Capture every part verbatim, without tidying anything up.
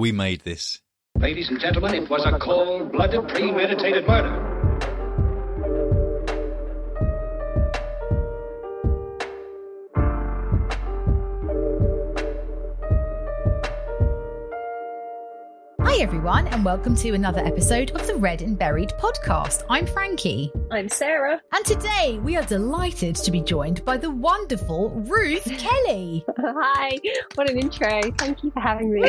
We made this. Ladies and gentlemen, it was a cold-blooded, premeditated murder. Hi everyone, and welcome to another episode of the Red and Buried podcast. I'm Frankie. I'm Sarah. And today we are delighted to be joined by the wonderful Ruth Kelly. Hi, what an intro. Thank you for having me.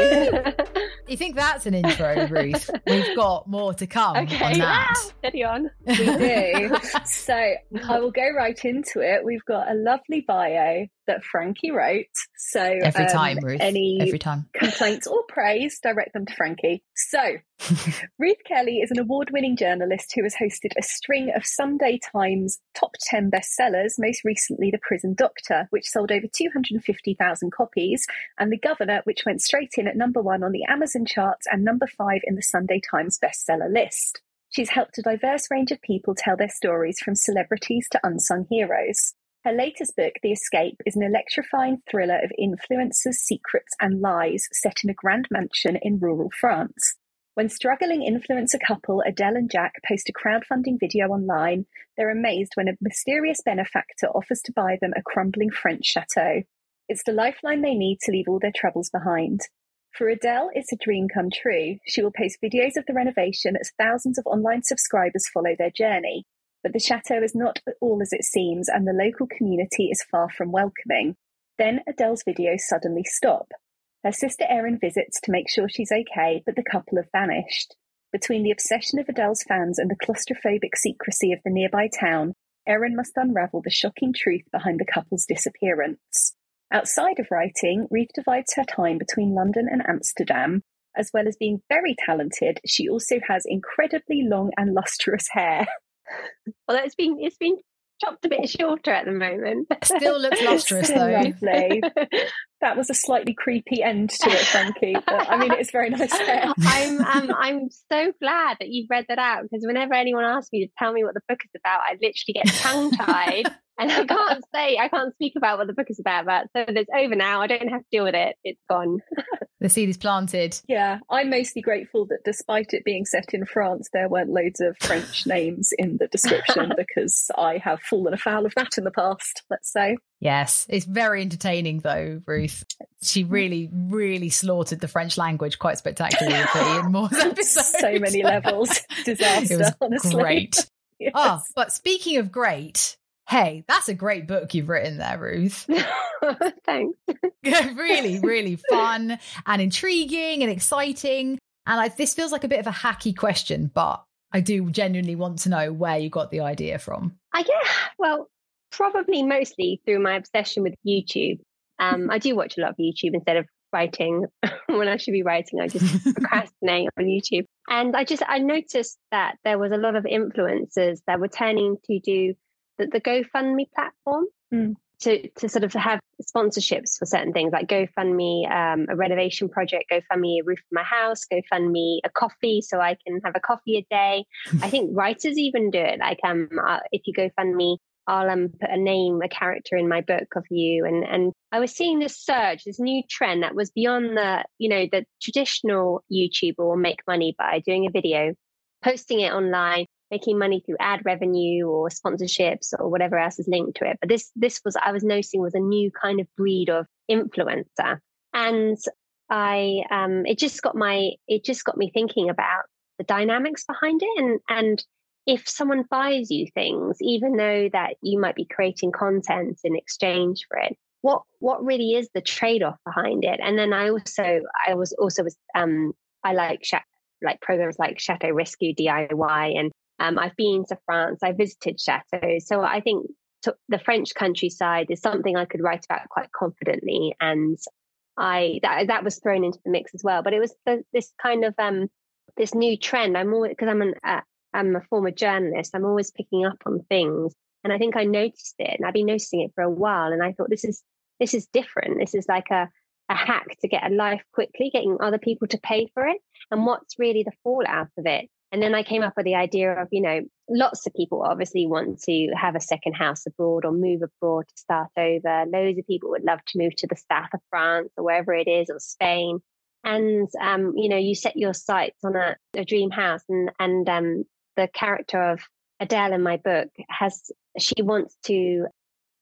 You think that's an intro, Ruth? We've got more to come okay. on that. Ah, steady on. We do. So I will go right into it. We've got a lovely bio that Frankie wrote. So every time, um, Ruth. Any every time. Complaints or praise, direct them to Frankie. So Ruth Kelly is an award-winning journalist who has hosted a string of Sunday Times top ten bestsellers, most recently The Prison Doctor, which sold over two hundred fifty thousand copies, and The Governor, which went straight in at number one on the Amazon charts and number five in the Sunday Times bestseller list. She's helped a diverse range of people tell their stories, from celebrities to unsung heroes. Her latest book, The Escape, is an electrifying thriller of influencers, secrets and lies set in a grand mansion in rural France. When struggling influencer couple Adele and Jack post a crowdfunding video online, they're amazed when a mysterious benefactor offers to buy them a crumbling French chateau. It's the lifeline they need to leave all their troubles behind. For Adele, it's a dream come true. She will post videos of the renovation as thousands of online subscribers follow their journey. But the chateau is not all as it seems, and the local community is far from welcoming. Then Adele's videos suddenly stop. Her sister Erin visits to make sure she's okay, but the couple have vanished. Between the obsession of Adele's fans and the claustrophobic secrecy of the nearby town, Erin must unravel the shocking truth behind the couple's disappearance. Outside of writing, Ruth divides her time between London and Amsterdam. As well as being very talented, she also has incredibly long and lustrous hair. Well, it's been it's been chopped a bit shorter at the moment. Still looks lustrous, though. Lovely. That was a slightly creepy end to it, Frankie. But I mean, it's very nice hair. I'm um, I'm so glad that you've read that out, because whenever anyone asks me to tell me what the book is about, I literally get tongue tied, and I can't say I can't speak about what the book is about. But so it's over now. I don't have to deal with it. It's gone. The seed is planted. Yeah, I'm mostly grateful that despite it being set in France, there weren't loads of French names in the description, because I have fallen afoul of that in the past, let's say. Yes, it's very entertaining though, Ruth. She really, really slaughtered the French language quite spectacularly in more episodes. So many levels. Disaster, it was honestly. Great. Yes. Oh, but speaking of great... Hey, that's a great book you've written there, Ruth. Thanks. Really, really fun and intriguing and exciting. And I, this feels like a bit of a hacky question, but I do genuinely want to know where you got the idea from. I guess, well, probably mostly through my obsession with YouTube. Um, I do watch a lot of YouTube instead of writing. When I should be writing, I just procrastinate on YouTube. And I just, I noticed that there was a lot of influencers that were turning to do the GoFundMe platform mm. to to sort of have sponsorships for certain things, like GoFundMe um, a renovation project, GoFundMe a roof for my house, GoFundMe a coffee so I can have a coffee a day. I think writers even do it. Like um, uh, if you GoFundMe, I'll um, put a name, a character in my book of you. And and I was seeing this surge, this new trend that was beyond the you know the traditional YouTuber will make money by doing a video, posting it online, making money through ad revenue or sponsorships or whatever else is linked to it. But this this was, I was noticing, was a new kind of breed of influencer. And I um it just got my it just got me thinking about the dynamics behind it. And and if someone buys you things, even though that you might be creating content in exchange for it, what what really is the trade-off behind it? And then I also I was also was um I like like programs like Chateau Rescue D I Y, and Um, I've been to France, I visited chateaus. So I think to the French countryside is something I could write about quite confidently. And I that, that was thrown into the mix as well. But it was the, this kind of um, this new trend. I'm always, because I'm, an, uh, I'm a former journalist, I'm always picking up on things. And I think I noticed it, and I've been noticing it for a while. And I thought, this is this is different. This is like a, a hack to get a life quickly, getting other people to pay for it. And what's really the fallout of it? And then I came up with the idea of, you know, lots of people obviously want to have a second house abroad or move abroad to start over. Loads of people would love to move to the south of France or wherever it is, or Spain. And, um, you know, you set your sights on a, a dream house, and, and um, the character of Adele in my book has, she wants to,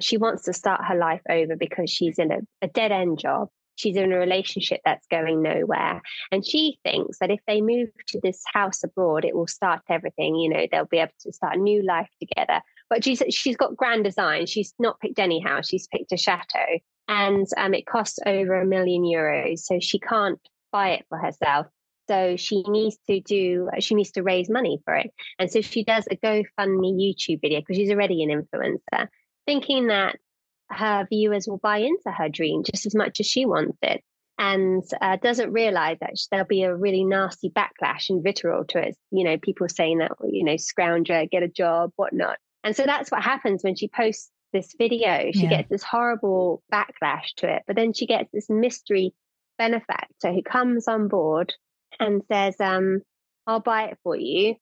she wants to start her life over because she's in a, a dead end job. She's in a relationship that's going nowhere. And she thinks that if they move to this house abroad, it will start everything. You know, they'll be able to start a new life together. But she's, she's got grand design. She's not picked any house. She's picked a chateau. And um, it costs over a million euros. So she can't buy it for herself. So she needs to do, she needs to raise money for it. And so she does a GoFundMe YouTube video because she's already an influencer, thinking that her viewers will buy into her dream just as much as she wants it, and uh, doesn't realize that there'll be a really nasty backlash and vitriol to it. You know, people saying that, you know, scrounger, get a job, whatnot. And so that's what happens when she posts this video. She yeah. gets this horrible backlash to it, but then she gets this mystery benefactor who comes on board and says, um, I'll buy it for you,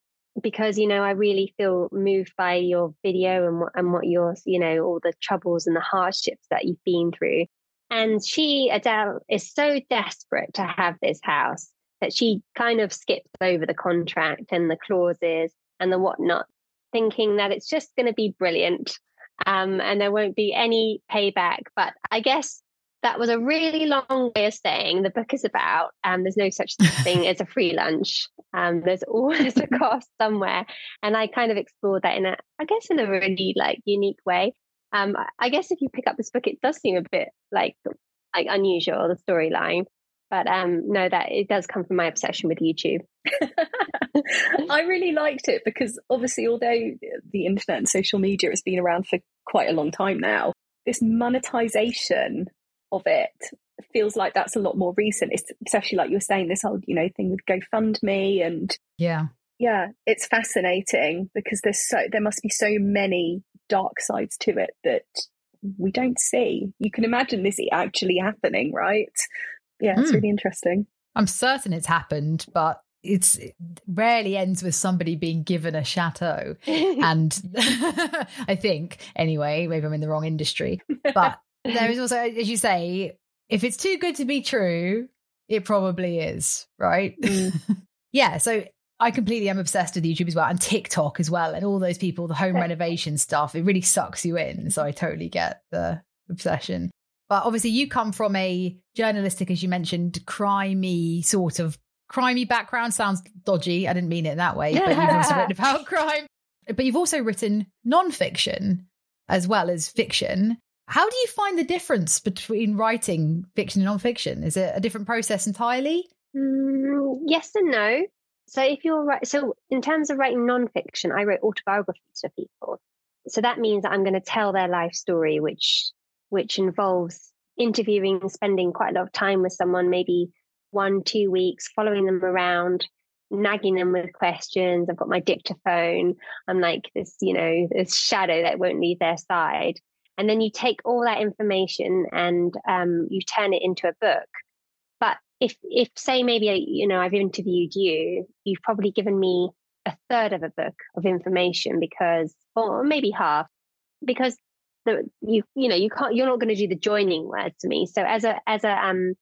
because, you know, I really feel moved by your video and what, and what your, you know, all the troubles and the hardships that you've been through. And she, Adele, is so desperate to have this house that she kind of skips over the contract and the clauses and the whatnot, thinking that it's just going to be brilliant, um, and there won't be any payback. But I guess that was a really long way of saying the book is about, um, there's no such thing as a free lunch. Um, there's always a cost somewhere. And I kind of explored that in a, I guess, in a really like unique way. Um, I guess if you pick up this book, it does seem a bit like, like unusual, the storyline. But um, no, that it does come from my obsession with YouTube. I really liked it because obviously, although the internet and social media has been around for quite a long time now, this monetization of it feels like that's a lot more recent. It's especially like you're saying, this whole, you know, thing with GoFundMe, and yeah yeah it's fascinating because there's so there must be so many dark sides to it that we don't see. You can imagine this actually happening, right? Yeah it's mm. really interesting. I'm certain it's happened, but it's it rarely ends with somebody being given a chateau. And I think, anyway, maybe I'm in the wrong industry, but there is also, as you say, if it's too good to be true, it probably is, right? Mm. Yeah, so I completely am obsessed with YouTube as well, and TikTok as well, and all those people, the home renovation stuff. It really sucks you in, so I totally get the obsession. But obviously you come from a journalistic, as you mentioned, crimey sort of, crimey background. Sounds dodgy, I didn't mean it that way, but you've also written about crime. But you've also written non-fiction as well as fiction. How do you find the difference between writing fiction and non-fiction? Is it a different process entirely? Mm, yes and no. So if you're right, so in terms of writing non-fiction, I wrote autobiographies for people. So that means that I'm going to tell their life story, which which involves interviewing, spending quite a lot of time with someone, maybe one, two weeks, following them around, nagging them with questions. I've got my dictaphone. I'm like this, you know, this shadow that won't leave their side. And then you take all that information and um, you turn it into a book. But if, if say, maybe, you know, I've interviewed you, you've probably given me a third of a book of information, because, or maybe half, because the, you you know you can't you're not going to do the joining words to me. So as a as a um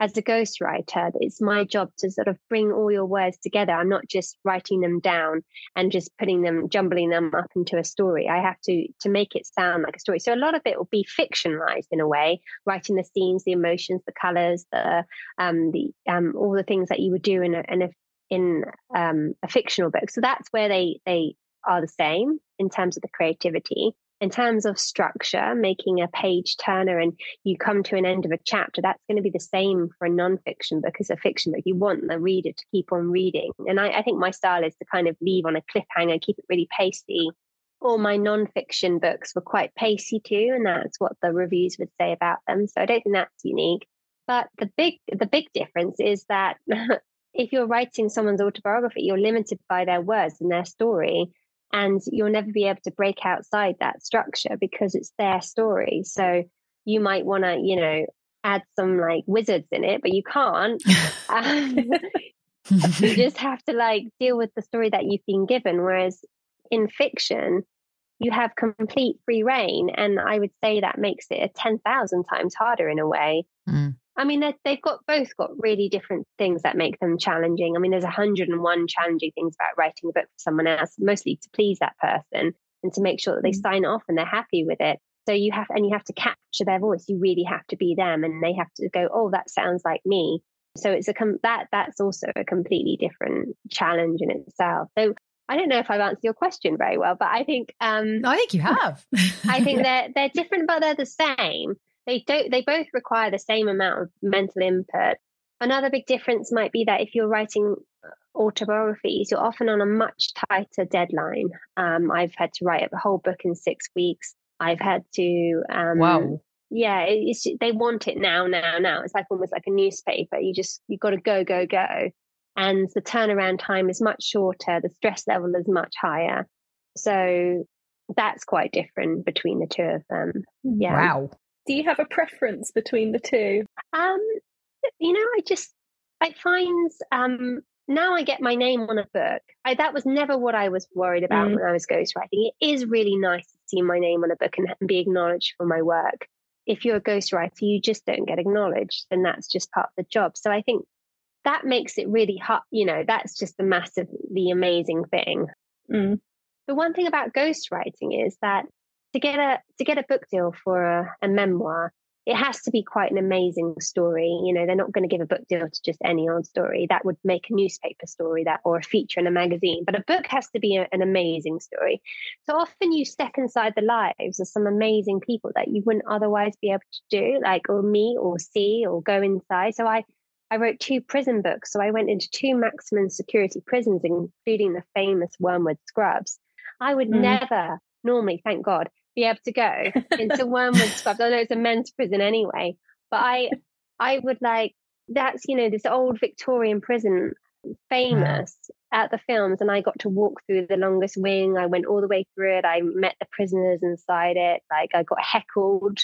as a ghostwriter, it's my job to sort of bring all your words together. I'm not just writing them down and just putting them, jumbling them up into a story. I have to to make it sound like a story. So a lot of it will be fictionalized in a way, writing the scenes, the emotions, the colors, the um, the um, all the things that you would do in a in a, in, um, a fictional book. So that's where they they are the same in terms of the creativity. In terms of structure, making a page turner and you come to an end of a chapter, that's going to be the same for a non-fiction book as a fiction book. You want the reader to keep on reading. And I, I think my style is to kind of leave on a cliffhanger, keep it really pacey. All my non-fiction books were quite pacey too, and that's what the reviews would say about them. So I don't think that's unique. But the big, the big difference is that if you're writing someone's autobiography, you're limited by their words and their story. And you'll never be able to break outside that structure because it's their story. So you might want to, you know, add some like wizards in it, but you can't. um, you just have to like deal with the story that you've been given. Whereas in fiction, you have complete free reign. And I would say that makes it a ten thousand times harder in a way. Mm. I mean, they've got both got really different things that make them challenging. I mean, there's one hundred and one challenging things about writing a book for someone else, mostly to please that person and to make sure that they sign off and they're happy with it. So you have, and you have to capture their voice. You really have to be them, and they have to go, oh, that sounds like me. So it's a com- that that's also a completely different challenge in itself. So I don't know if I've answered your question very well, but I think um, I think you have. I think they're they're different, but they're the same. They don't. They both require the same amount of mental input. Another big difference might be that if you're writing autobiographies, you're often on a much tighter deadline. Um, I've had to write a whole book in six weeks. I've had to. Um, wow. Yeah, it's, they want it now, now, now. It's like almost like a newspaper. You just you've got to go, go, go, and the turnaround time is much shorter. The stress level is much higher. So that's quite different between the two of them. Yeah. Wow. Do you have a preference between the two? Um, you know, I just, I find um, now I get my name on a book. I, that was never what I was worried about mm. when I was ghostwriting. It is really nice to see my name on a book and, and be acknowledged for my work. If you're a ghostwriter, you just don't get acknowledged, and that's just part of the job. So I think that makes it really hot. You know, that's just the massive, the amazing thing. Mm. The one thing about ghostwriting is that To get a to get a book deal for a, a memoir, it has to be quite an amazing story. You know, they're not going to give a book deal to just any old story. That would make a newspaper story, that or a feature in a magazine. But a book has to be a, an amazing story. So often you step inside the lives of some amazing people that you wouldn't otherwise be able to do, like or meet or see or go inside. So I, I wrote two prison books. So I went into two maximum security prisons, including the famous Wormwood Scrubs. I would mm. never normally, thank God, be able to go into Wormwood Scrubs. I know it's a men's prison anyway, but I I would like, that's, you know, this old Victorian prison, famous at the films, and I got to walk through the longest wing. I went all the way through it. I met the prisoners inside it. Like, I got heckled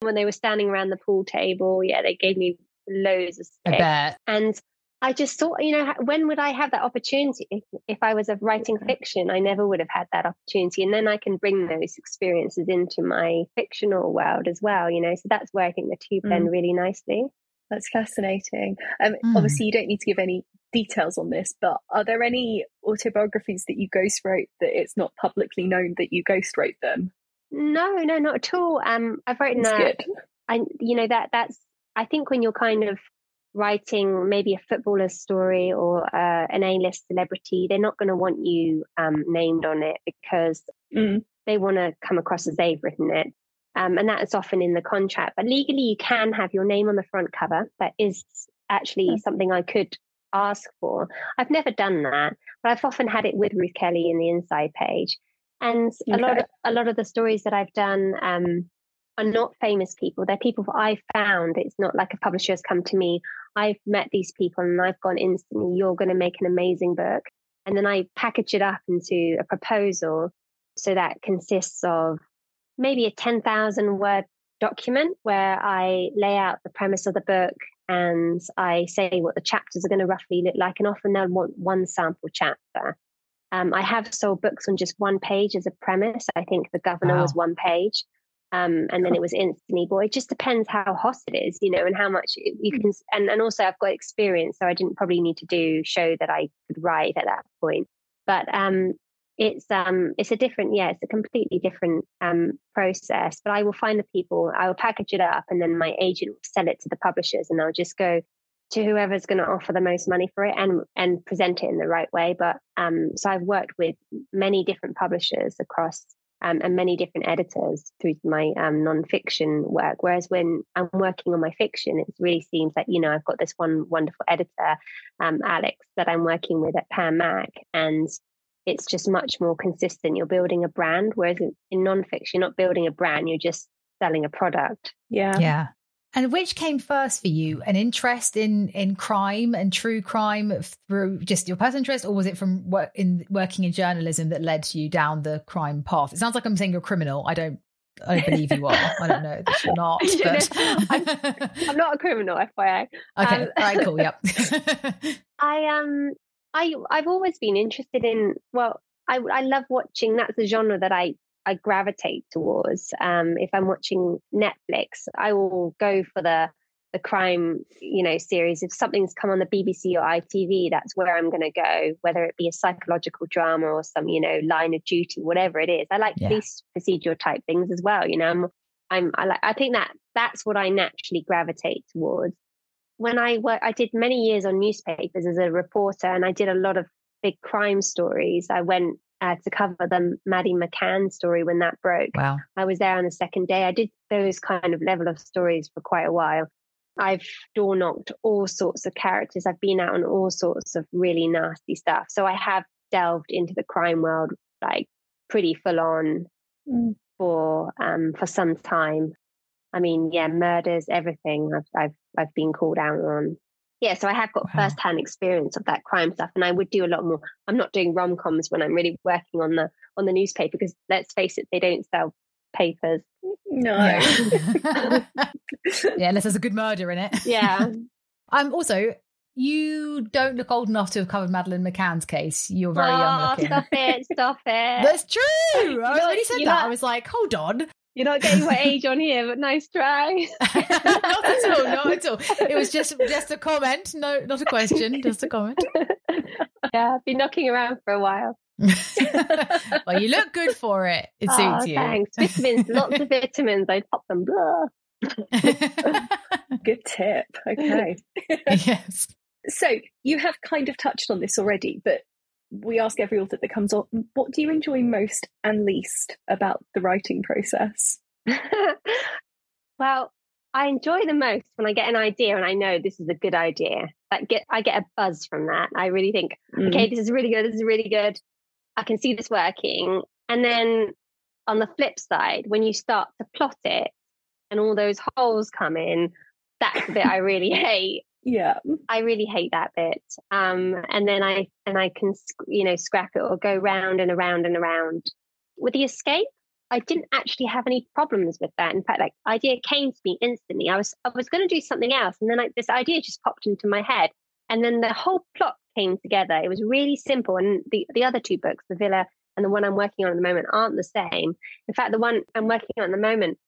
when they were standing around the pool table. Yeah, they gave me loads of stick. I bet. And I just thought, you know, when would I have that opportunity? If, if I was writing fiction, I never would have had that opportunity. And then I can bring those experiences into my fictional world as well, you know. So that's where I think the two blend mm. really nicely. That's fascinating. Um, mm. Obviously, you don't need to give any details on this, but are there any autobiographies that you ghostwrote that it's not publicly known that you ghostwrote them? No, no, not at all. Um, I've written that's a, good. I, you know, that that's, I think when you're kind of writing maybe a footballer's story or uh, an A-list celebrity, they're not going to want you um, named on it because mm. they want to come across as they've written it. Um, and that's often in the contract. But legally, you can have your name on the front cover. That is actually mm. something I could ask for. I've never done that, but I've often had it with Ruth Kelly in the inside page. And okay. a lot of, a lot of the stories that I've done um, are not famous people. They're people that I found. It's not like a publisher has come to me, I've met these people and I've gone instantly, you're going to make an amazing book. And then I package it up into a proposal. So that consists of maybe a ten thousand word document where I lay out the premise of the book and I say what the chapters are going to roughly look like. And often they'll want one sample chapter. Um, I have sold books on just one page as a premise. I think The Governor wow. was one page. Um, and then it was instantly, boy, it just depends how hot it is, you know, and how much you can, and, and also I've got experience, so I didn't probably need to do show that I could write at that point. But um, it's um, it's a different, yeah, it's a completely different um, process. But I will find the people, I will package it up, and then my agent will sell it to the publishers, and I'll just go to whoever's going to offer the most money for it and and present it in the right way. But um, so I've worked with many different publishers across Um, and many different editors through my um, non-fiction work. Whereas when I'm working on my fiction, it really seems that, you know, I've got this one wonderful editor, um, Alex, that I'm working with at Pan Mac, and it's just much more consistent. You're building a brand, whereas in, in non-fiction, you're not building a brand, you're just selling a product. Yeah. Yeah. And which came first for you, an interest in, in crime and true crime through just your personal interest, or was it from work, in working in journalism that led you down the crime path? It sounds like I'm saying you're a criminal. I don't, I don't believe you are. I don't know that you're not. But... I'm, I'm not a criminal, F Y I. Okay, um, all right, cool. Yep. I um, I I've always been interested in. Well, I I love watching. That's the genre that I. I gravitate towards. Um, if I'm watching Netflix, I will go for the the crime, you know, series, if something's come on the B B C or I T V, that's where I'm going to go, whether it be a psychological drama or some, you know, Line of Duty, whatever it is. I like yeah. police procedural type things as well. You know, I'm, I'm, I like, I think that that's what I naturally gravitate towards. When I work, I did many years on newspapers as a reporter, and I did a lot of big crime stories. I went uh, to cover the Maddie McCann story when that broke. Wow. I was there on the second day. I did those kind of level of stories for quite a while. I've door knocked all sorts of characters. I've been out on all sorts of really nasty stuff. So I have delved into the crime world, like pretty full on mm. for um, for some time. I mean, yeah, murders, everything I've, I've, I've been called out on. Yeah. So I have got wow. firsthand experience of that crime stuff, and I would do a lot more. I'm not doing rom-coms when I'm really working on the, on the newspaper, because let's face it, they don't sell papers. No. Yeah, yeah, unless there's a good murder in it. Yeah. I'm um, also, you don't look old enough to have covered Madeleine McCann's case. You're very oh, young looking. Stop it. Stop it. That's true. I already said that. Not- I was like, hold on. You're not getting my age on here, but nice try. Not at all, not at all. It was just just a comment, no, not a question, just a comment. Yeah, I've been knocking around for a while. Well, you look good for it. It oh, suits you. Thanks. Vitamins, lots of vitamins. I pop them. Good tip. Okay. Yes. So you have kind of touched on this already, but we ask every author that comes on, what do you enjoy most and least about the writing process? Well, I enjoy the most when I get an idea and I know this is a good idea. That get I get a buzz from that. I really think, mm. okay, this is really good. This is really good. I can see this working. And then on the flip side, when you start to plot it and all those holes come in, that's the bit I really hate. Yeah, I really hate that bit. Um, and then I and I can, you know, scrap it or go round and around and around. With The Escape, I didn't actually have any problems with that. In fact, like, idea came to me instantly. I was I was going to do something else, and then like this idea just popped into my head, and then the whole plot came together. It was really simple. And the the other two books, The Villa and the one I'm working on at the moment, aren't the same. In fact, the one I'm working on at the moment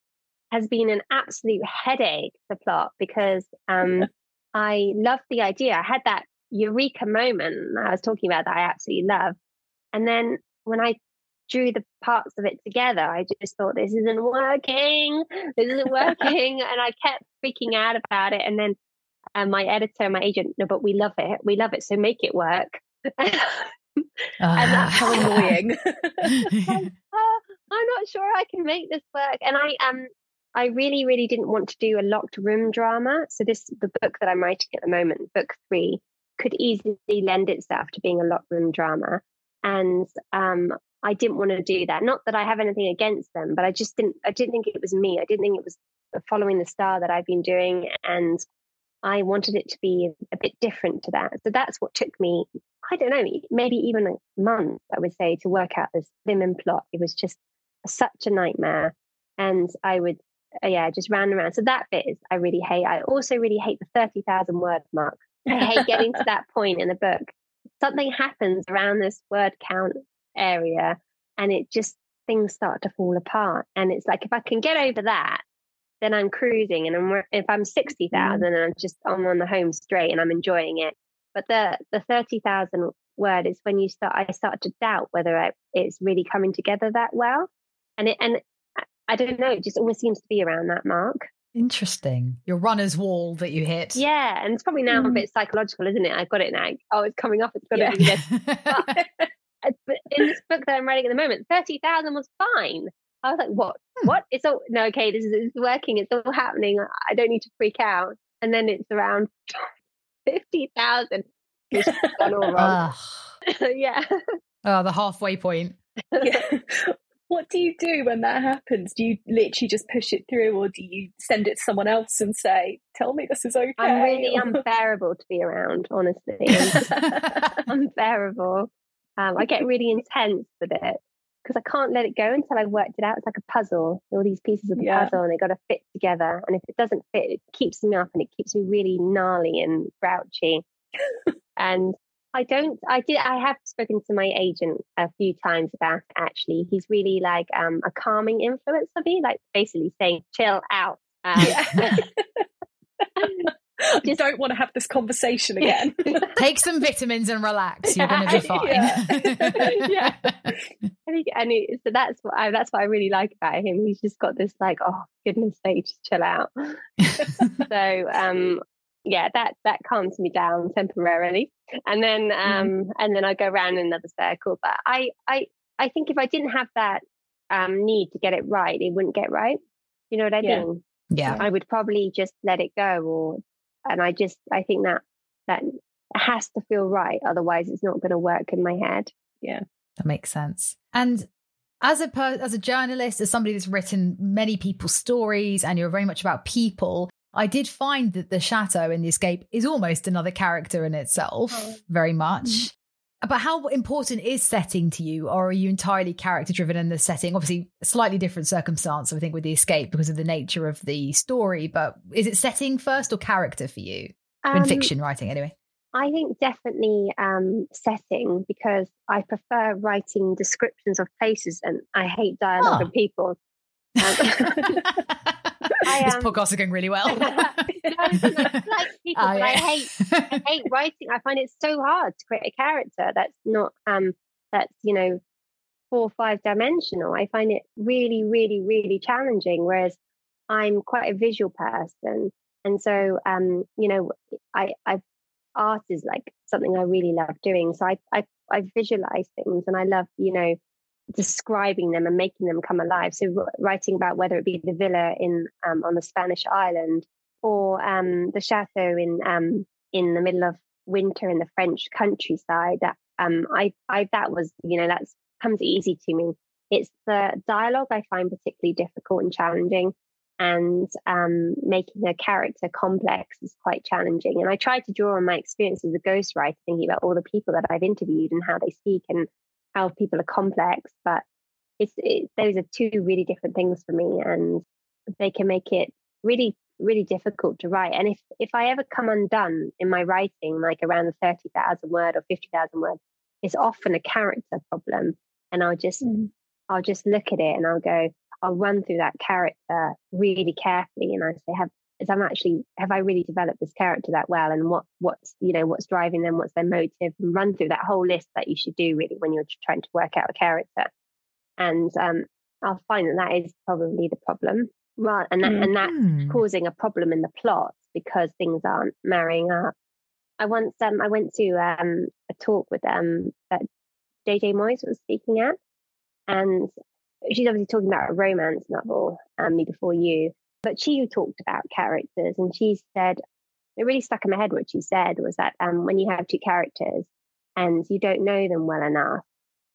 has been an absolute headache to plot because. Um, yeah. I loved the idea. I had that eureka moment I was talking about that I absolutely love. And then when I drew the parts of it together, I just thought, this isn't working. This isn't working. And I kept freaking out about it. And then um, my editor, my agent, no, but we love it. We love it. So make it work. uh, and that's how annoying. And, oh, I'm not sure I can make this work. And I um. I really, really didn't want to do a locked room drama. So this, the book that I'm writing at the moment, book three, could easily lend itself to being a locked room drama. And um, I didn't want to do that. Not that I have anything against them, but I just didn't, I didn't think it was me. I didn't think it was following the star that I've been doing. And I wanted it to be a bit different to that. So that's what took me, I don't know, maybe even a month, I would say, to work out this slim and plot. It was just such a nightmare. And I would, Uh, yeah, just round and round. So that bit is I really hate. I also really hate the thirty thousand word mark. I hate getting to that point in the book. Something happens around this word count area and it just, things start to fall apart. And it's like, if I can get over that, then I'm cruising. And I'm, if I'm sixty thousand and I'm just I'm on the home straight and I'm enjoying it. But the, the thirty thousand word is when you start, I start to doubt whether I, it's really coming together that well. And it, and I don't know, it just always seems to be around that mark. Interesting. Your runner's wall that you hit. Yeah, and it's probably now mm. a bit psychological, isn't it? I've got it now. Oh, it's coming up. It's got yeah. it. But, but in this book that I'm writing at the moment, thirty thousand was fine. I was like, what? Hmm. What? It's all, no, okay, this is it's working. It's all happening. I don't need to freak out. And then it's around fifty thousand. Which has gone all wrong. Yeah. Oh, the halfway point. Yeah. What do you do when that happens? Do you literally just push it through, or do you send it to someone else and say, tell me this is okay? I'm really unbearable to be around, honestly. Unbearable. Um, I get really intense with it because I can't let it go until I've worked it out. It's like a puzzle, all these pieces of the yeah. puzzle, and they've got to fit together. And if it doesn't fit, it keeps me up and it keeps me really gnarly and grouchy. And I don't, I did, I have spoken to my agent a few times about it, actually. He's really like um, a calming influence for me, like basically saying, chill out. Um, I just, don't want to have this conversation again. Take some vitamins and relax. You're going to be fine. Yeah. yeah. I think, and it, so that's what I, that's what I really like about him. He's just got this like, oh, goodness sake, just chill out. so, um, yeah, that that calms me down temporarily, and then um, mm-hmm. and then I go around another circle. But I, I, I think if I didn't have that um, need to get it right, it wouldn't get right. You know what I yeah. mean? Yeah, I would probably just let it go, or. And I just, I think that that has to feel right. Otherwise, it's not going to work in my head. Yeah, that makes sense. And as a per- as a journalist, as somebody that's written many people's stories, and you're very much about people, I did find that the Chateau in The Escape is almost another character in itself, oh. very much. Mm-hmm. But how important is setting to you? Or are you entirely character driven in the setting? Obviously, a slightly different circumstance, I think, with The Escape because of the nature of the story. But is it setting first or character for you in um, fiction writing anyway? I think definitely um, setting, because I prefer writing descriptions of places and I hate dialogue oh. and people. Um, I, um, this podcast is going really well. no, it's not like people, oh, yeah. I hate, I hate writing. I find it so hard to create a character that's not, um, that's you know, four or five dimensional. I find it really, really, really challenging. Whereas I'm quite a visual person, and so um, you know, I, I, art is like something I really love doing. So I, I, I visualize things, and I love, you know, describing them and making them come alive. So writing about whether it be the villa in um, on the Spanish island, or um, the chateau in um, in the middle of winter in the French countryside, that um, I I that was you know that's comes easy to me. It's the dialogue I find particularly difficult and challenging, and um, making a character complex is quite challenging. And I try to draw on my experience as a ghostwriter, thinking about all the people that I've interviewed and how they speak and how people are complex, but it's it, those are two really different things for me, and they can make it really, really difficult to write. And if if I ever come undone in my writing, like around the thirty thousand word or fifty thousand word, it's often a character problem. And I'll just mm. I'll just look at it and I'll go, I'll run through that character really carefully, and I say, have is I'm actually have I really developed this character that well, and what what's you know what's driving them, what's their motive, and run through that whole list that you should do really when you're trying to work out a character. And um, I'll find that that is probably the problem, right? And that, mm. and that's causing a problem in the plot because things aren't marrying up. I once um I went to um a talk with um that J J Moyes was speaking at, and she's obviously talking about a romance novel, um, Me Before You. But she talked about characters, and she said, it really stuck in my head what she said was that um, when you have two characters and you don't know them well enough,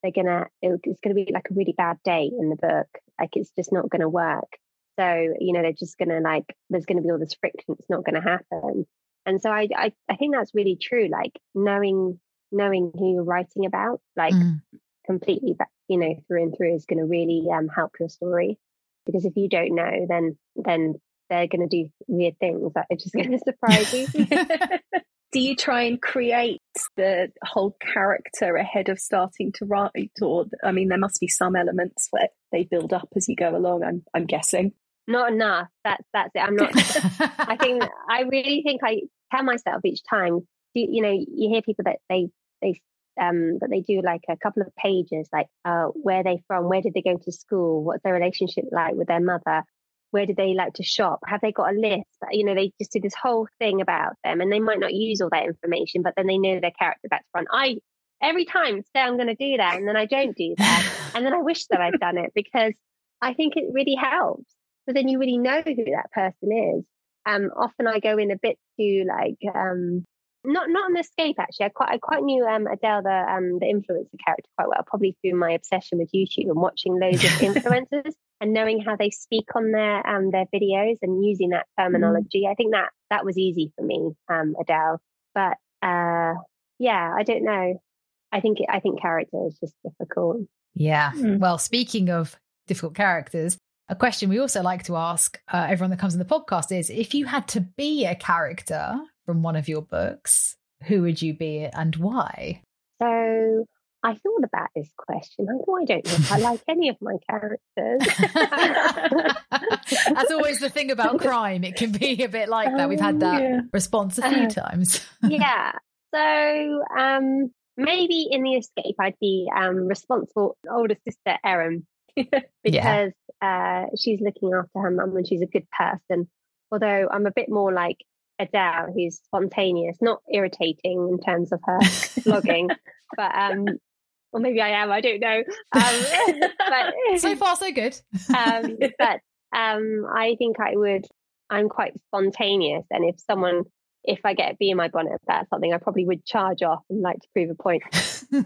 they're gonna it's gonna be like a really bad day in the book. Like it's just not gonna work. So you know they're just gonna like there's gonna be all this friction. It's not gonna happen. And so I I, I think that's really true. Like knowing knowing who you're writing about, like mm. completely, you know, through and through, is gonna really um, help your story. Because if you don't know, then then they're going to do weird things that are just going to surprise you. Do you try and create the whole character ahead of starting to write? Or, I mean, there must be some elements where they build up as you go along, I'm I'm guessing. Not enough. That's, that's it. I'm not... I think I really think I tell myself each time, you, you know, you hear people that they... they Um, but they do like a couple of pages, like uh, where are they from, where did they go to school, what's their relationship like with their mother, where do they like to shop, have they got a list? You know, they just do this whole thing about them, and they might not use all that information, but then they know their character back to front. I every time say I'm going to do that, and then I don't do that, and then I wish that I'd done it, because I think it really helps. But then you really know who that person is. Um, often I go in a bit too like. Um, Not not an escape, actually. I quite I quite knew um, Adele, the um, the influencer character, quite well, probably through my obsession with YouTube and watching loads of influencers and knowing how they speak on their um, their videos and using that terminology. Mm. I think that that was easy for me, um, Adele. But uh, yeah, I don't know. I think I think character is just difficult. Yeah. Mm. Well, speaking of difficult characters, a question we also like to ask uh, everyone that comes on the podcast is, if you had to be a character from one of your books, who would you be and why? So I thought about this question. I thought, I don't know if I like any of my characters. That's always the thing about crime. It can be a bit like that. We've had that yeah. response a few uh, times. yeah. So um, maybe in The Escape, I'd be um, responsible older sister Erin because yeah. uh, she's looking after her mum and she's a good person. Although I'm a bit more like Adele, who's spontaneous, not irritating in terms of her vlogging, but um, or maybe I am, I don't know. Um, but, so far, so good. um, but um, I think I would. I'm quite spontaneous, and if someone, if I get a bee in my bonnet about something, I probably would charge off and like to prove a point. That's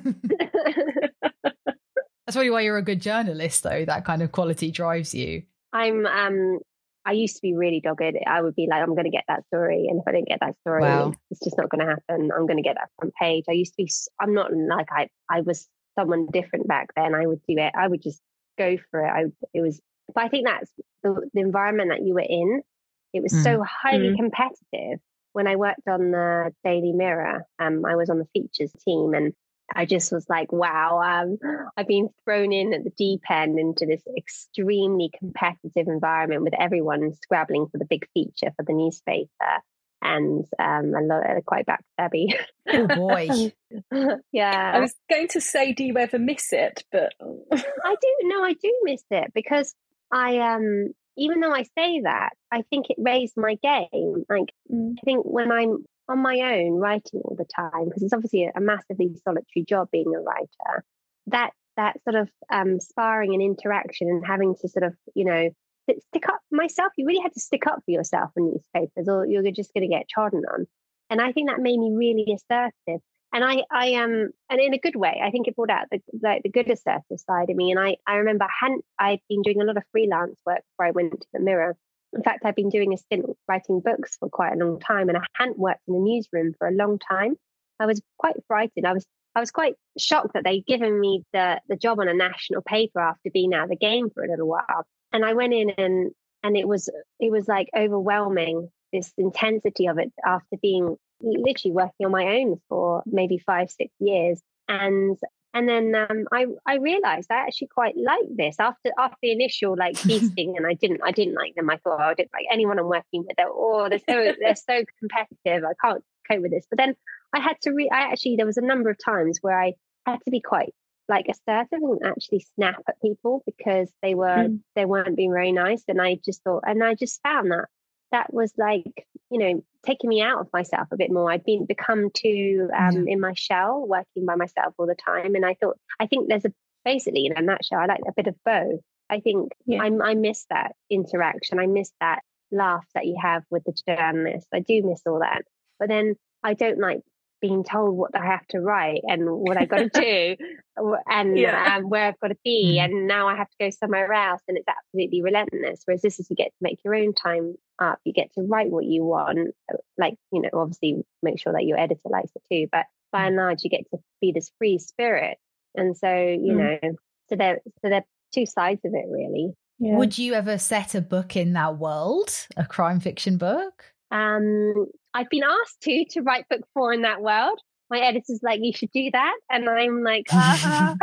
probably why you're a good journalist, though. That kind of quality drives you. I'm. Um, I used to be really dogged. I would be like, I'm going to get that story. And if I don't get that story, wow. it's just not going to happen. I'm going to get that front page. I used to be, I'm not like I, I was someone different back then. I would do it. I would just go for it. I it was, but I think that's the, the environment that you were in. It was mm. so highly mm. competitive. When I worked on the Daily Mirror, um, I was on the features team and I just was like, wow, um, I've been thrown in at the deep end into this extremely competitive environment with everyone scrabbling for the big feature for the newspaper and um, a lot of quite backstabby. Oh, boy. yeah. I was going to say, do you ever miss it? But I do. No, I do miss it because I um, even though I say that, I think it raised my game. Like, mm. I think when I'm on my own writing all the time, because it's obviously a, a massively solitary job being a writer, that that sort of um, sparring and interaction and having to sort of, you know, stick up for myself. You really had to stick up for yourself in newspapers or you're just going to get trodden on. And I think that made me really assertive. And I I am, um, and in a good way, I think it brought out the the, the good assertive side of me. And I, I remember I hadn't, I'd been doing a lot of freelance work before I went to the Mirror. In fact, I've been doing a stint writing books for quite a long time and I hadn't worked in a newsroom for a long time. I was quite frightened. I was I was quite shocked that they'd given me the, the job on a national paper after being out of the game for a little while. And I went in and and it was it was like overwhelming, this intensity of it after being literally working on my own for maybe five, six years. And And then um, I, I realised I actually quite liked this after after the initial like feasting, and I didn't I didn't like them. I thought oh, I didn't like anyone I'm working with. They're, oh, they're so they're so competitive. I can't cope with this. But then I had to re- I actually there was a number of times where I had to be quite like assertive and actually snap at people because they were mm. they weren't being very nice. And I just thought, and I just found that that was like you know taking me out of myself a bit more. I'd been become too um, in my shell, working by myself all the time. And I thought, I think there's a basically in a nutshell, I like a bit of both. I think yeah. I, I miss that interaction. I miss that laugh that you have with the journalist. I do miss all that. But then I don't like being told what I have to write and what I got to do and yeah. um, where I've got to be. And now I have to go somewhere else. And it's absolutely relentless. Whereas this is you get to make your own time up. You get to write what you want. Like, you know, obviously make sure that your editor likes it too. But by and large, you get to be this free spirit. And so, you mm. know, so there, so there are two sides of it, really. Yeah. Would you ever set a book in that world, a crime fiction book? Um, I've been asked to to write book four in that world. My editor's like, you should do that, and I'm like, uh-huh.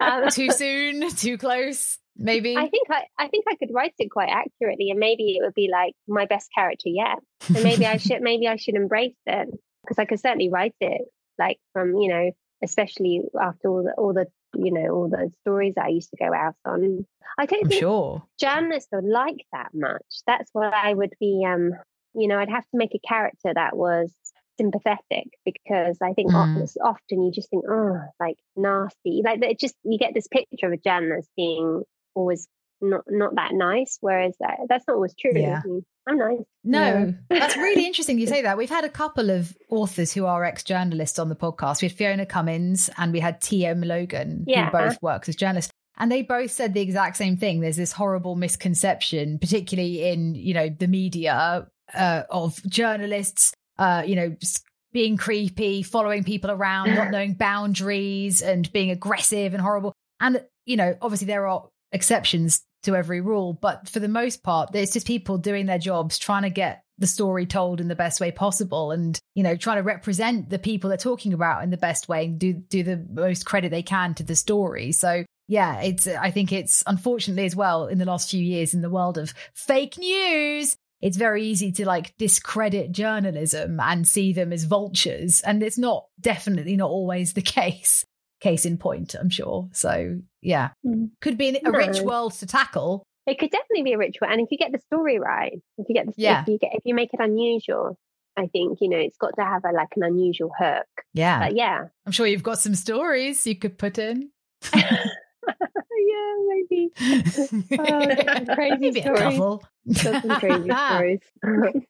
um, too soon, too close. Maybe I think I, I think I could write it quite accurately, and maybe it would be like my best character yet. So maybe I should maybe I should embrace it because I could certainly write it like from you know, especially after all the all the you know all the stories that I used to go out on. I don't I'm think sure. journalists would like that much. That's what I would be. Um, You know, I'd have to make a character that was sympathetic because I think mm. often, often you just think, oh, like nasty. Like it just you get this picture of a journalist being always not not that nice, whereas that, that's not always true. Yeah. I'm nice. No, yeah. That's really interesting you say that. We've had a couple of authors who are ex-journalists on the podcast. We had Fiona Cummins and we had T M Logan, yeah. who both works as journalists. And they both said the exact same thing. There's this horrible misconception, particularly in, you know, the media, Uh, of journalists, uh, you know, being creepy, following people around, not knowing boundaries and being aggressive and horrible. And, you know, obviously there are exceptions to every rule, but for the most part, there's just people doing their jobs, trying to get the story told in the best way possible, and, you know, trying to represent the people they're talking about in the best way and do do the most credit they can to the story. So yeah, it's I think it's unfortunately as well in the last few years in the world of fake news, it's very easy to like discredit journalism and see them as vultures, and it's not definitely not always the case. Case in point, I'm sure. So yeah, mm. could be a no. rich world to tackle. It could definitely be a ritual, and if you get the story right, if you get the yeah. if you get if you make it unusual, I think, you know, it's got to have a like an unusual hook. Yeah, but yeah. I'm sure you've got some stories you could put in. Yeah, maybe. Oh, crazy maybe story. A couple. Some crazy stories.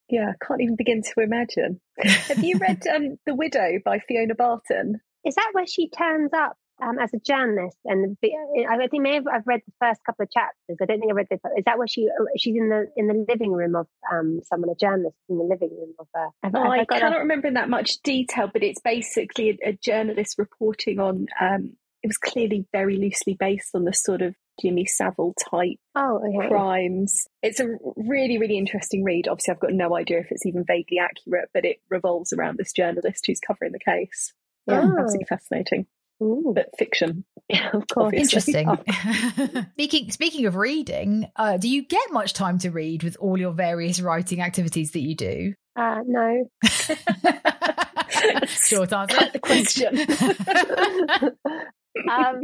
Yeah, I can't even begin to imagine. Have you read um, The Widow by Fiona Barton? Is that where she turns up? Um, as a journalist, and I think maybe I've read the first couple of chapters. I don't think I read the. Is that where she she's in the in the living room of um someone, a journalist in the living room of her? Have, oh, have I, I cannot a... remember in that much detail, but it's basically a, a journalist reporting on. Um, it was clearly very loosely based on the sort of Jimmy Savile type oh, okay. crimes. It's a really, really interesting read. Obviously, I've got no idea if it's even vaguely accurate, but it revolves around this journalist who's covering the case. Yeah, oh. Absolutely fascinating. Ooh. But fiction, yeah, of course. Interesting. Oh. Speaking speaking of reading, uh, do you get much time to read with all your various writing activities that you do? Uh, no. Short answer. Cut the question. um,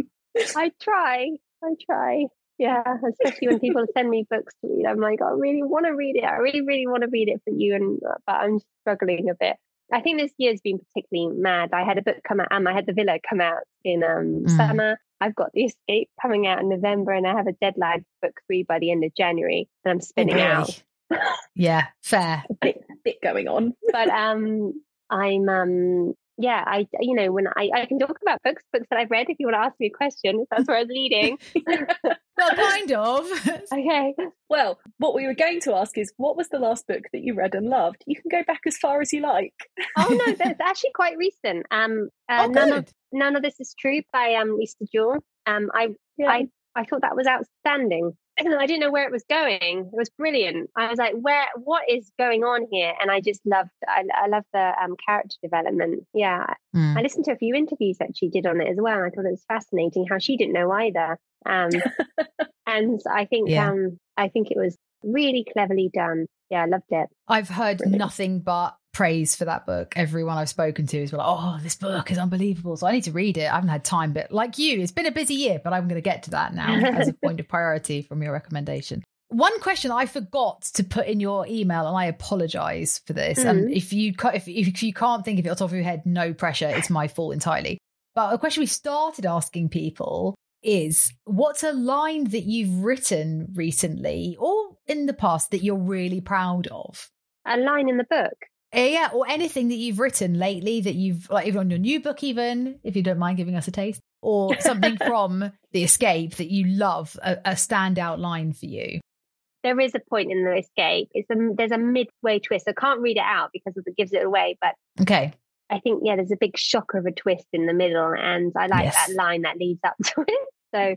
I try. I try. Yeah, especially when people send me books to read, I'm like, I really want to read it. I really, really want to read it for you, and but I'm struggling a bit. I think this year's been particularly mad. I had a book come out, and um, I had The Villa come out in um, mm. summer. I've got The Escape coming out in November, and I have a deadline for book three by the end of January, and I'm spinning okay. out. Yeah, fair. A bit, bit going on. But um, I'm, um, yeah, I, you know, when I, I can talk about books, books that I've read if you want to ask me a question, if that's where I was leading. Well, kind of. Okay. Well, what we were going to ask is, what was the last book that you read and loved? You can go back as far as you like. Oh, no, that's actually quite recent. Um, uh, oh, none, of, none of This Is True by um, Lisa Jewell. Um, I, yeah. I, I thought that was outstanding. I didn't know where it was going. It was brilliant. I was like, "Where? What is going on here?" And I just loved. I, I love the um, character development. Yeah, mm. I listened to a few interviews that she did on it as well. I thought it was fascinating how she didn't know either. Um, and I think, yeah. um, I think it was really cleverly done. Yeah, I loved it. I've heard brilliant. Nothing but praise for that book. Everyone I've spoken to is like, "Oh, this book is unbelievable." So I need to read it. I haven't had time, but like you, it's been a busy year, but I'm going to get to that now as a point of priority from your recommendation. One question I forgot to put in your email, and I apologize for this. Mm-hmm. And if you if, if you can't think of it off the top of your head, no pressure. It's my fault entirely. But a question we started asking people is, what's a line that you've written recently or in the past that you're really proud of? A line in the book. Uh, yeah, or anything that you've written lately that you've, like, even on your new book, even if you don't mind giving us a taste, or something from The Escape that you love, a, a standout line for you. There is a point in The Escape. It's a, there's a midway twist. I can't read it out because it gives it away. But okay, I think yeah, there's a big shocker of a twist in the middle, and I like yes. that line that leads up to it. So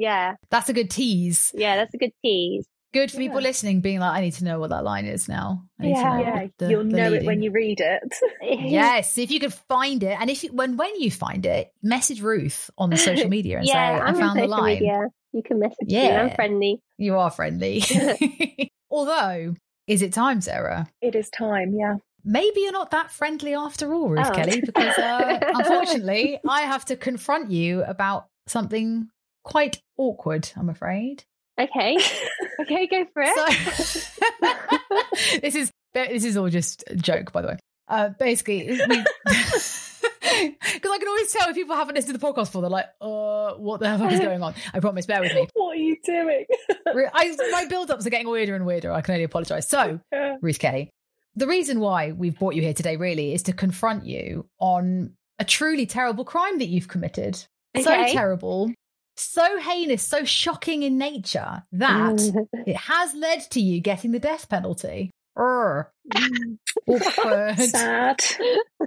yeah, that's a good tease. Yeah, that's a good tease. Good for yeah. people listening, being like, I need to know what that line is now. I need yeah, to know yeah. The, you'll the know leading. It when you read it. Yes, if you could find it, and if you, when when you find it, message Ruth on the social media and yeah, say, I'm I found the line. Media. You can message yeah. me. I'm friendly. You are friendly. Although, is it time, Sarah? It is time. Yeah. Maybe you're not that friendly after all, Ruth oh. Kelly, because uh, unfortunately, I have to confront you about something quite awkward, I'm afraid. Okay. Okay, go for it. So, this is this is all just a joke, by the way. Uh, basically, because I can always tell if people haven't listened to the podcast before, they're like, "Uh, what the hell is going on?" I promise, bear with me. What are you doing? I, my build-ups are getting weirder and weirder. I can only apologise. So, Ruth Kelly, the reason why we've brought you here today really is to confront you on a truly terrible crime that you've committed. Okay. So terrible. So heinous, so shocking in nature that it has led to you getting the death penalty. Urgh. Awkward. Sad.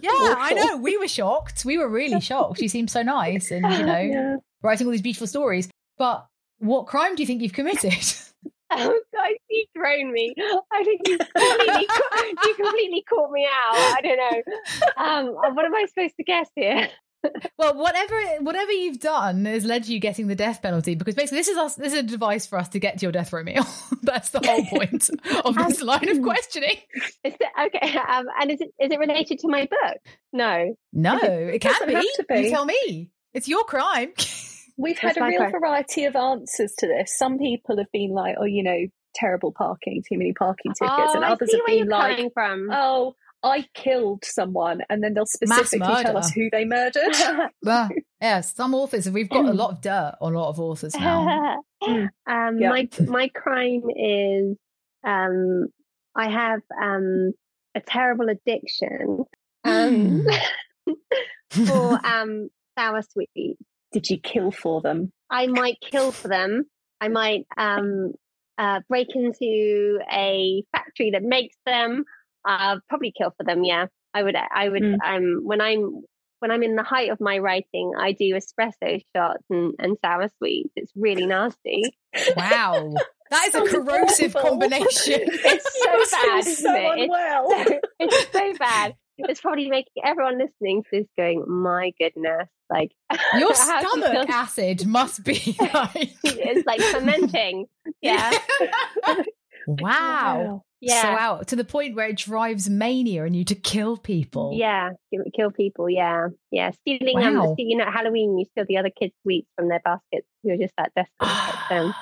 Yeah, awful. I know. We were shocked. We were really shocked. You seemed so nice and, you know, yeah. writing all these beautiful stories. But what crime do you think you've committed? Oh, guys, you've thrown me. I think you completely, you completely caught me out. I don't know. Um, what am I supposed to guess here? Well, whatever whatever you've done has led to you getting the death penalty, because basically this is us, this is a device for us to get to your death row meal. That's the whole point of this line of questioning. Is it, okay, um, and is it is it related to my book? No, no, it, it can be. be. You tell me. It's your crime. We've That's had a real crime. variety of answers to this. Some people have been like, "Oh, you know, terrible parking, too many parking tickets," oh, and others have been like, from. "Oh." I killed someone, and then they'll specifically tell us who they murdered. uh, yeah, some authors, we've got a lot of dirt on a lot of authors now. Um, yeah. My my crime is um, I have um, a terrible addiction um, for um, sour sweets. Did you kill for them? I might kill for them. I might um, uh, break into a factory that makes them. I'll probably kill for them. Yeah, I would. I would. Mm. Um, when I'm when I'm in the height of my writing, I do espresso shots and, and sour sweets. It's really nasty. Wow, that is a corrosive awful. combination. It's so bad, isn't so it? Unwell. It's, so, it's so bad. It's probably making everyone listening to this going, "My goodness!" Like your stomach you acid must be like it's like fermenting. Yeah. Wow. Yeah. So out to the point where it drives mania in you to kill people. Yeah, kill people. Yeah, yeah. Stealing them. Wow. Um, you know, at Halloween, you steal the other kids' sweets from their baskets. You're just that desperate. them.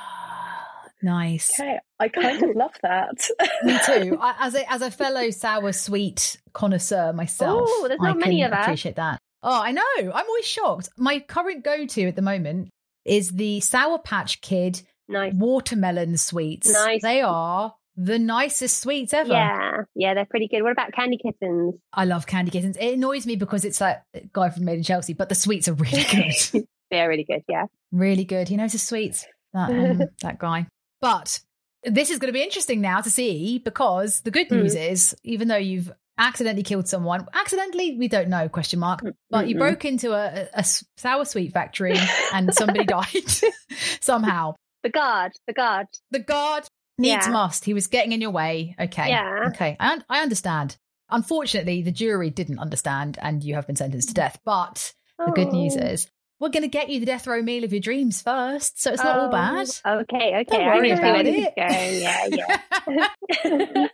Nice. Okay, I kind of love that. Me too. I, as a as a fellow sour sweet connoisseur myself, oh, there's not I many of us. Appreciate that. Oh, I know. I'm always shocked. My current go-to at the moment is the Sour Patch Kid nice. watermelon sweets. Nice. They are. The nicest sweets ever. Yeah, yeah, they're pretty good. What about Candy Kittens? I love Candy Kittens. It annoys me because it's that guy from Made in Chelsea, but the sweets are really good. They're really good, yeah. Really good. He knows his sweets, that, um, that guy. But this is going to be interesting now to see, because the good news mm. is, even though you've accidentally killed someone, accidentally, we don't know, question mark, but Mm-mm. you broke into a, a sour sweet factory and somebody died somehow. The guard, the guard. The guard. Needs yeah. must. He was getting in your way. Okay. Yeah. Okay. I, un- I understand. Unfortunately, the jury didn't understand and you have been sentenced to death. But oh. the good news is we're going to get you the death row meal of your dreams first. So it's oh. not all bad. Okay. Okay. Don't worry about it. Yeah, yeah.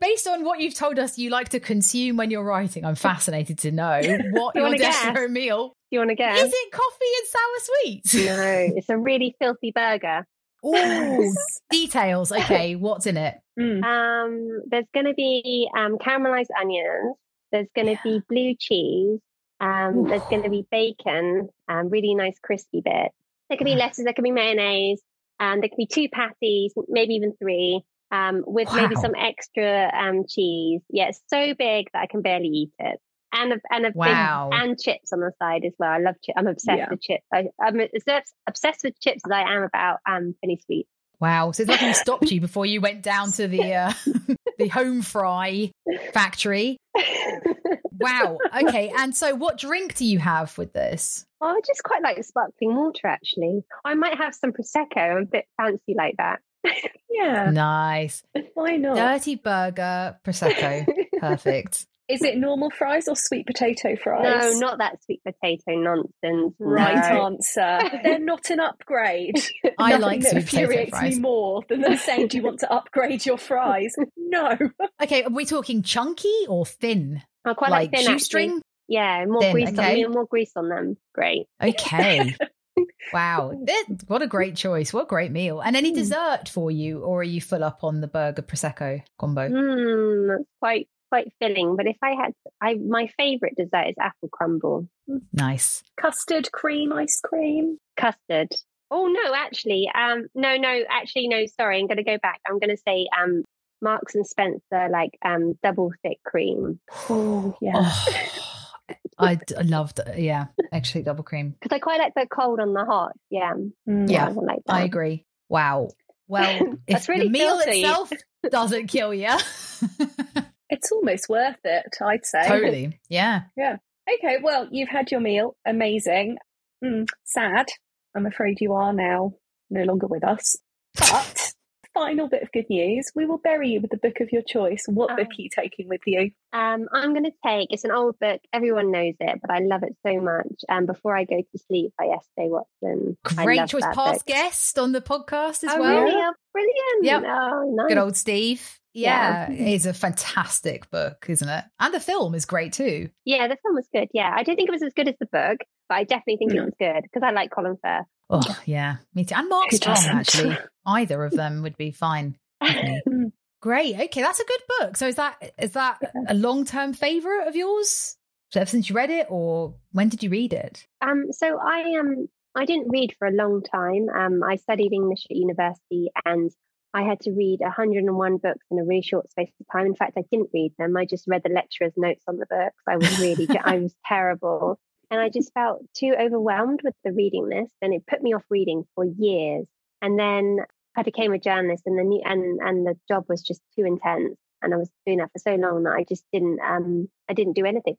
Based on what you've told us you like to consume when you're writing, I'm fascinated to know what you your death guess? row meal. Do you want to guess? Is it coffee and sour sweets? No, it's a really filthy burger. Oh, details. Okay, what's in it? Mm. Um, there's going to be um, caramelized onions. There's going to yeah. be blue cheese. Um, Ooh. There's going to be bacon. Um, really nice crispy bit. There could be lettuce. There could be mayonnaise. Um, there could be two patties, maybe even three, um, with wow. maybe some extra um cheese. Yeah, it's so big that I can barely eat it. And a, and a wow. big, and chips on the side as well. I love chips. I'm obsessed yeah. with chips. I, I'm as obsessed with chips as I am about um penny sweets. Wow! So it's like he stopped you before you went down to the uh, the home fry factory. Wow. Okay. And so, what drink do you have with this? Oh, I just quite like sparkling water. Actually, I might have some prosecco. I'm a bit fancy like that. Yeah. Nice. Why not? Dirty burger, prosecco. Perfect. Is it normal fries or sweet potato fries? No, not that sweet potato nonsense. Right no. answer. They're not an upgrade. I Nothing like that sweet potato fries. Infuriates me more than them saying, "Do you want to upgrade your fries?" No. Okay, are we talking chunky or thin? I quite like, like thin. Shoestring? Actually. Yeah, more thin, grease okay. on them. More grease on them. Great. Okay. Wow. What a great choice. What a great meal. And any mm. dessert for you, or are you full up on the burger prosecco combo? Mm, that's quite. Quite filling, but if I had, I my favourite dessert is apple crumble. Nice. Custard cream ice cream. Custard. Oh no, actually, um, no, no, actually, no. Sorry, I'm going to go back. I'm going to say, um, Marks and Spencer, like, um, double thick cream. Oh yeah. Oh, I, I loved. Yeah, actually, double cream. Because I quite like the cold on the hot. Yeah. Mm, yeah. I, like I agree. Wow. Well, if really the meal filthy. itself doesn't kill you. It's almost worth it, I'd say. Totally. Yeah. Yeah. Okay. Well, you've had your meal. Amazing. Mm, sad. I'm afraid you are now no longer with us. But final bit of good news. We will bury you with the book of your choice. What um, book are you taking with you? Um, I'm going to take, it's an old book, everyone knows it, but I love it so much. Um, Before I Go to Sleep by S J Watson. Great choice. Past book. Guest on the podcast as oh, well. Really? Oh, brilliant. Yep. Oh, nice. Good old Steve. Yeah, yeah, it's a fantastic book, isn't it? And the film is great too. Yeah, the film was good. Yeah, I don't think it was as good as the book, but I definitely think mm. it was good because I like Colin Firth. Oh, yeah, me too. And Mark Strong, actually. Either of them would be fine. Great. Okay, that's a good book. So is that is that a long-term favourite of yours? So ever since you read it, or when did you read it? Um, so I um, I didn't read for a long time. Um, I studied English at university and I had to read one hundred and one books in a really short space of time. In fact, I didn't read them. I just read the lecturer's notes on the books. I was really, I was terrible. And I just felt too overwhelmed with the reading list. And it put me off reading for years. And then I became a journalist and the, new, and, and the job was just too intense. And I was doing that for so long that I just didn't, um, I didn't do anything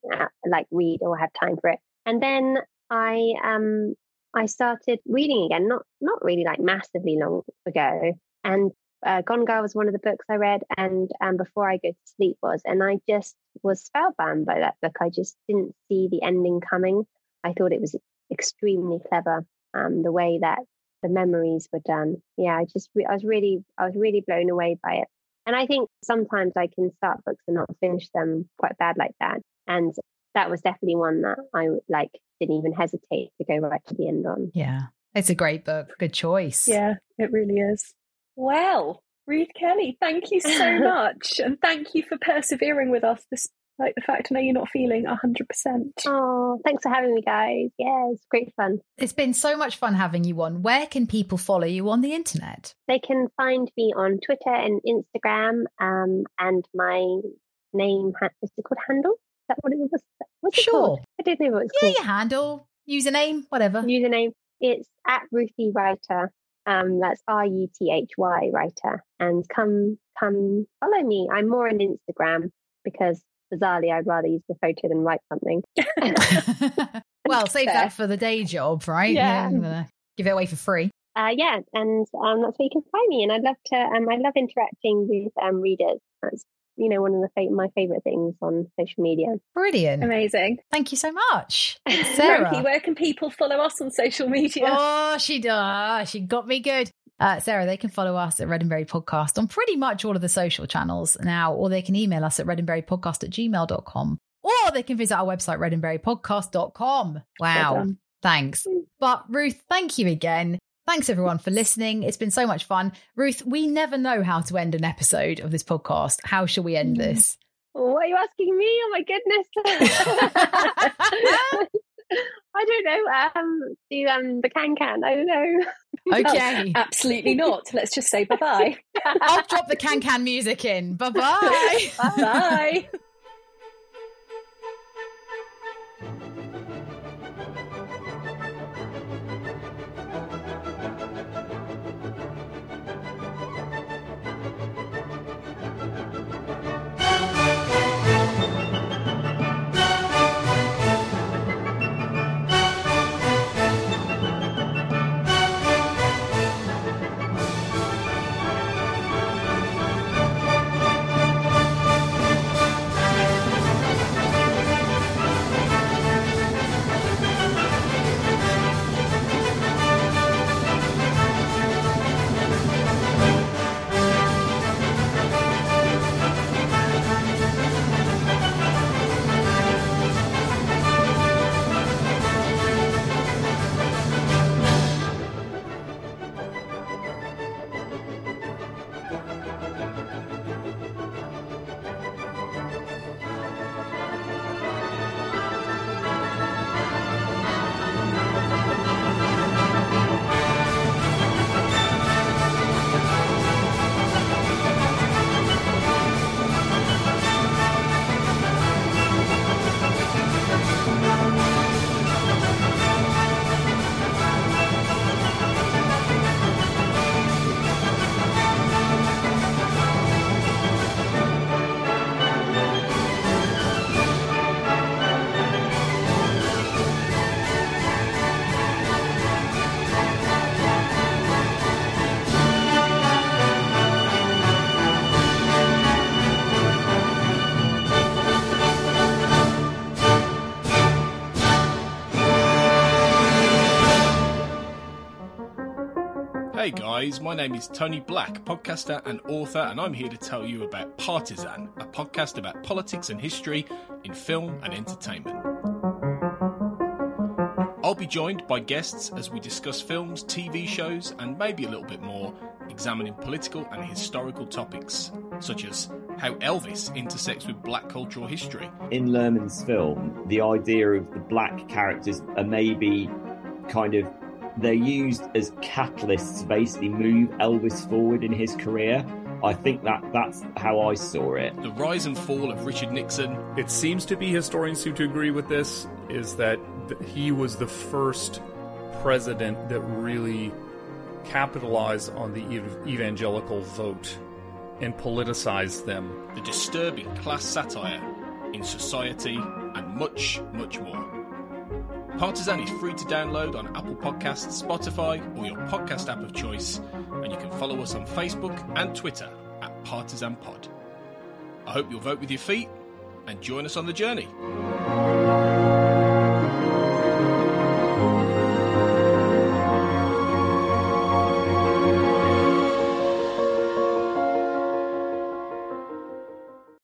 like read or have time for it. And then I, um, I started reading again, not, not really like massively long ago. And uh, Gone Girl was one of the books I read, and um, Before I Go to Sleep was. And I just was spellbound by that book. I just didn't see the ending coming. I thought it was extremely clever, um, the way that the memories were done. Yeah, I just re- I was really I was really blown away by it. And I think sometimes I can start books and not finish them quite bad like that. And that was definitely one that I like didn't even hesitate to go right to the end on. Yeah, it's a great book. Good choice. Yeah, it really is. Well, Ruth Kelly, thank you so much. And thank you for persevering with us despite the fact I know you're not feeling one hundred percent. Oh, thanks for having me, guys. Yeah, it's great fun. It's been so much fun having you on. Where can people follow you on the internet? They can find me on Twitter and Instagram, um, and my name, is it called Handle? Is that what it was? What's it sure. called? I don't know what it's yeah, called. Yeah, your handle, username, whatever. Username. It's at Ruthie Writer. Um, that's R U T H Y Writer, and come come follow me. I'm more on Instagram because bizarrely I'd rather use the photo than write something. Well, save so. that for the day job, right? Yeah, yeah, I'm gonna give it away for free. Uh, yeah, and um, that's where you can find me. And I'd love to. Um, I love interacting with um, readers. That's you know one of the fa- my favourite things on social media. Brilliant, amazing. Thank you so much, Sarah. Frankie, where can people follow us on social media? Oh, she does. She got me good. Uh, Sarah, they can follow us at Red and Buried Podcast on pretty much all of the social channels now, or they can email us at redandburiedpodcast at gmail dot com, or they can visit our website, red and buried podcast dot com. Wow. Well thanks. But Ruth, thank you again. Thanks, everyone, for listening. It's been so much fun. Ruth, we never know how to end an episode of this podcast. How shall we end this? What are you asking me? Oh, my goodness. I don't know. Um, do um, the can-can. I don't know. Okay. No, absolutely not. Let's just say bye-bye. I'll drop the can-can music in. Bye-bye. Bye-bye. Hey guys, my name is Tony Black, podcaster and author, and I'm here to tell you about Partisan, a podcast about politics and history in film and entertainment. I'll be joined by guests as we discuss films, T V shows, and maybe a little bit more, examining political and historical topics, such as how Elvis intersects with black cultural history. In Lerman's film, the idea of the black characters are maybe kind of, they're used as catalysts to basically move Elvis forward in his career. I think that that's how I saw it. The rise and fall of Richard Nixon. It seems to be, historians seem to agree with this, is that he was the first president that really capitalized on the ev- evangelical vote and politicized them. The disturbing class satire in Society and much, much more. Partisan is free to download on Apple Podcasts, Spotify, or your podcast app of choice, and you can follow us on Facebook and Twitter at Partisan Pod. I hope you'll vote with your feet and join us on the journey.